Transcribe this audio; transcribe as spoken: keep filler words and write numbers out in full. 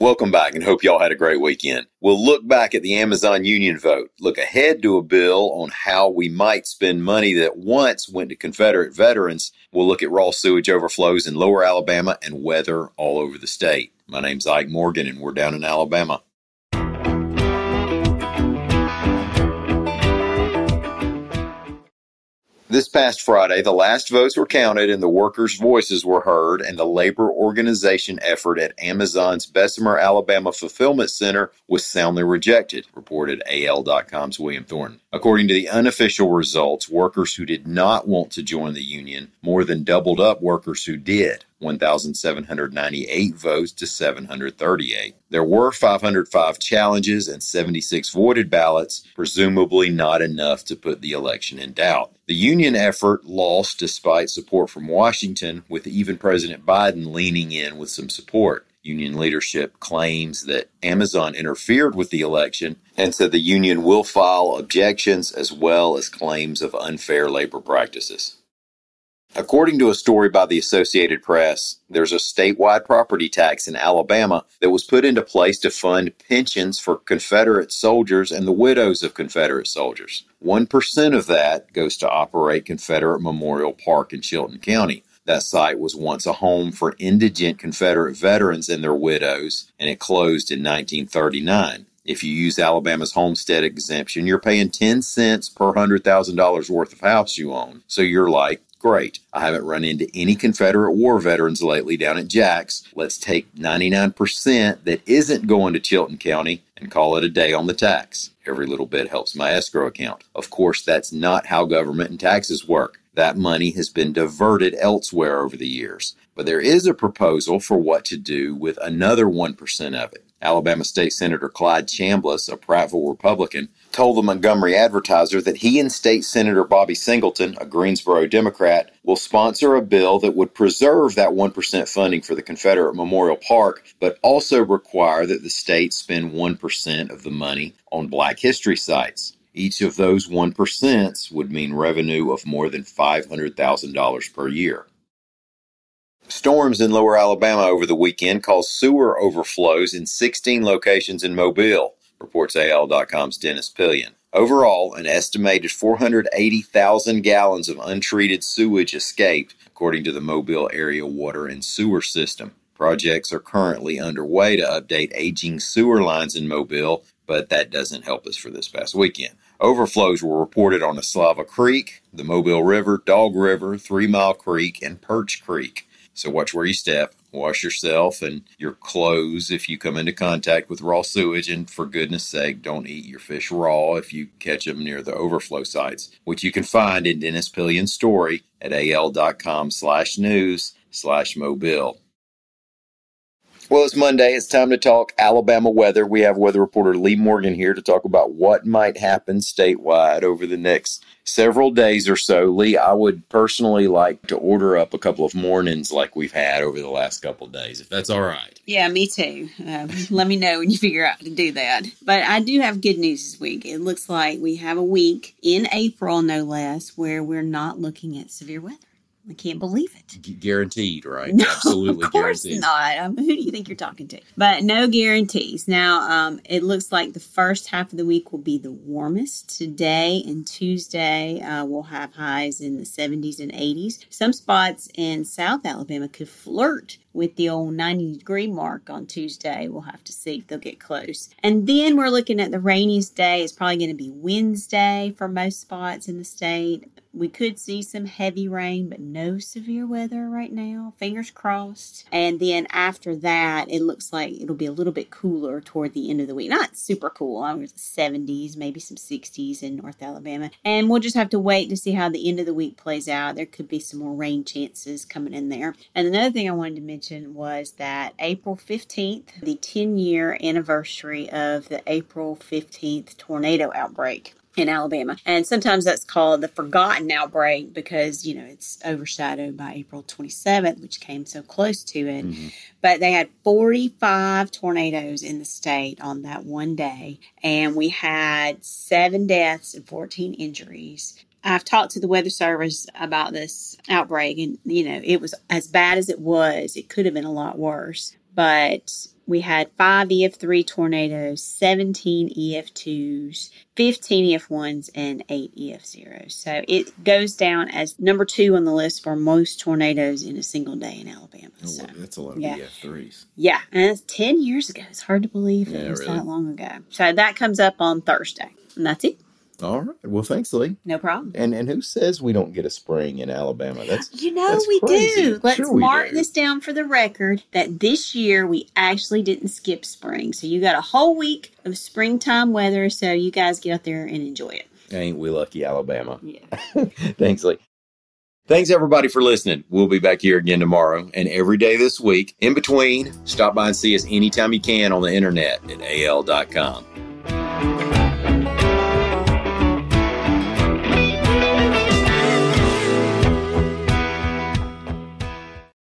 Welcome back and hope y'all had a great weekend. We'll look back at the Amazon Union vote, look ahead to a bill on how we might spend money that once went to Confederate veterans. We'll look at raw sewage overflows in lower Alabama and weather all over the state. My name's Ike Morgan and we're down in Alabama. This past Friday, the last votes were counted and the workers' voices were heard, and the labor organization effort at Amazon's Bessemer, Alabama Fulfillment Center was soundly rejected, reported A L dot com's William Thornton. According to the unofficial results, workers who did not want to join the union more than doubled up workers who did, one thousand seven hundred ninety-eight votes to seven hundred thirty-eight. There were five hundred five challenges and seventy-six voided ballots, presumably not enough to put the election in doubt. The union effort lost despite support from Washington, with even President Biden leaning in with some support. Union leadership claims that Amazon interfered with the election and said the union will file objections as well as claims of unfair labor practices. According to a story by the Associated Press, there's a statewide property tax in Alabama that was put into place to fund pensions for Confederate soldiers and the widows of Confederate soldiers. One percent of that goes to operate Confederate Memorial Park in Chilton County. That site was once a home for indigent Confederate veterans and their widows, and it closed in nineteen thirty-nine. If you use Alabama's homestead exemption, you're paying ten cents per one hundred thousand dollars worth of house you own. So you're like, great, I haven't run into any Confederate war veterans lately down at Jack's. Let's take ninety-nine percent that isn't going to Chilton County and call it a day on the tax. Every little bit helps my escrow account. Of course, that's not how government and taxes work. That money has been diverted elsewhere over the years. But there is a proposal for what to do with another one percent of it. Alabama State Senator Clyde Chambliss, a Prattville Republican, told the Montgomery Advertiser that he and State Senator Bobby Singleton, a Greensboro Democrat, will sponsor a bill that would preserve that one percent funding for the Confederate Memorial Park, but also require that the state spend one percent of the money on Black history sites. Each of those one percent would mean revenue of more than five hundred thousand dollars per year. Storms in lower Alabama over the weekend caused sewer overflows in sixteen locations in Mobile, reports A L dot com's Dennis Pillion. Overall, an estimated four hundred eighty thousand gallons of untreated sewage escaped, according to the Mobile Area Water and Sewer System. Projects are currently underway to update aging sewer lines in Mobile, but that doesn't help us for this past weekend. Overflows were reported on the Slava Creek, the Mobile River, Dog River, Three Mile Creek, and Perch Creek. So watch where you step, wash yourself and your clothes if you come into contact with raw sewage, and for goodness sake, don't eat your fish raw if you catch them near the overflow sites, which you can find in Dennis Pillion's story at al.com slash news slash mobile. Well, it's Monday. It's time to talk Alabama weather. We have weather reporter Lee Morgan here to talk about what might happen statewide over the next several days or so. Lee, I would personally like to order up a couple of mornings like we've had over the last couple of days, if that's all right. Yeah, me too. Um, let me know when you figure out how to do that. But I do have good news this week. It looks like we have a week in April, no less, where we're not looking at severe weather. I can't believe it. Guaranteed, right? No, absolutely of course guaranteed. Not. Um, who do you think you're talking to? But no guarantees. Now, um, it looks like the first half of the week will be the warmest. Today and Tuesday, uh, we'll have highs in the seventies and eighties. Some spots in South Alabama could flirt with the old ninety degree mark on Tuesday. We'll have to see if they'll get close. And then we're looking at the rainiest day. It's probably going to be Wednesday for most spots in the state. We could see some heavy rain, but no severe weather right now. Fingers crossed. And then after that, it looks like it'll be a little bit cooler toward the end of the week. Not super cool. I was seventies, maybe some sixties in North Alabama. And we'll just have to wait to see how the end of the week plays out. There could be some more rain chances coming in there. And another thing I wanted to mention was that April fifteenth, the ten-year anniversary of the April fifteenth tornado outbreak in Alabama. And sometimes that's called the forgotten outbreak because, you know, it's overshadowed by April twenty-seventh, which came so close to it. Mm-hmm. But they had forty-five tornadoes in the state on that one day. And we had seven deaths and fourteen injuries. I've talked to the Weather Service about this outbreak, and, you know, it was as bad as it was. It could have been a lot worse. but we had five E F three tornadoes, seventeen E F twos, fifteen E F ones, and eight E F zeros. So it goes down as number two on the list for most tornadoes in a single day in Alabama. Oh, so, that's a lot of yeah. E F threes. Yeah, and it's ten years ago. It's hard to believe yeah, it was really. that long ago. So that comes up on Thursday, and that's it. All right. Well, thanks, Lee. No problem. And and who says we don't get a spring in Alabama? That's You know, that's we crazy. do. Let's sure we mark do. this down for the record that this year we actually didn't skip spring. So you got a whole week of springtime weather. So you guys get out there and enjoy it. Ain't we lucky, Alabama? Yeah. Thanks, Lee. Thanks, everybody, for listening. We'll be back here again tomorrow and every day this week. In between, stop by and see us anytime you can on the internet at A L dot com.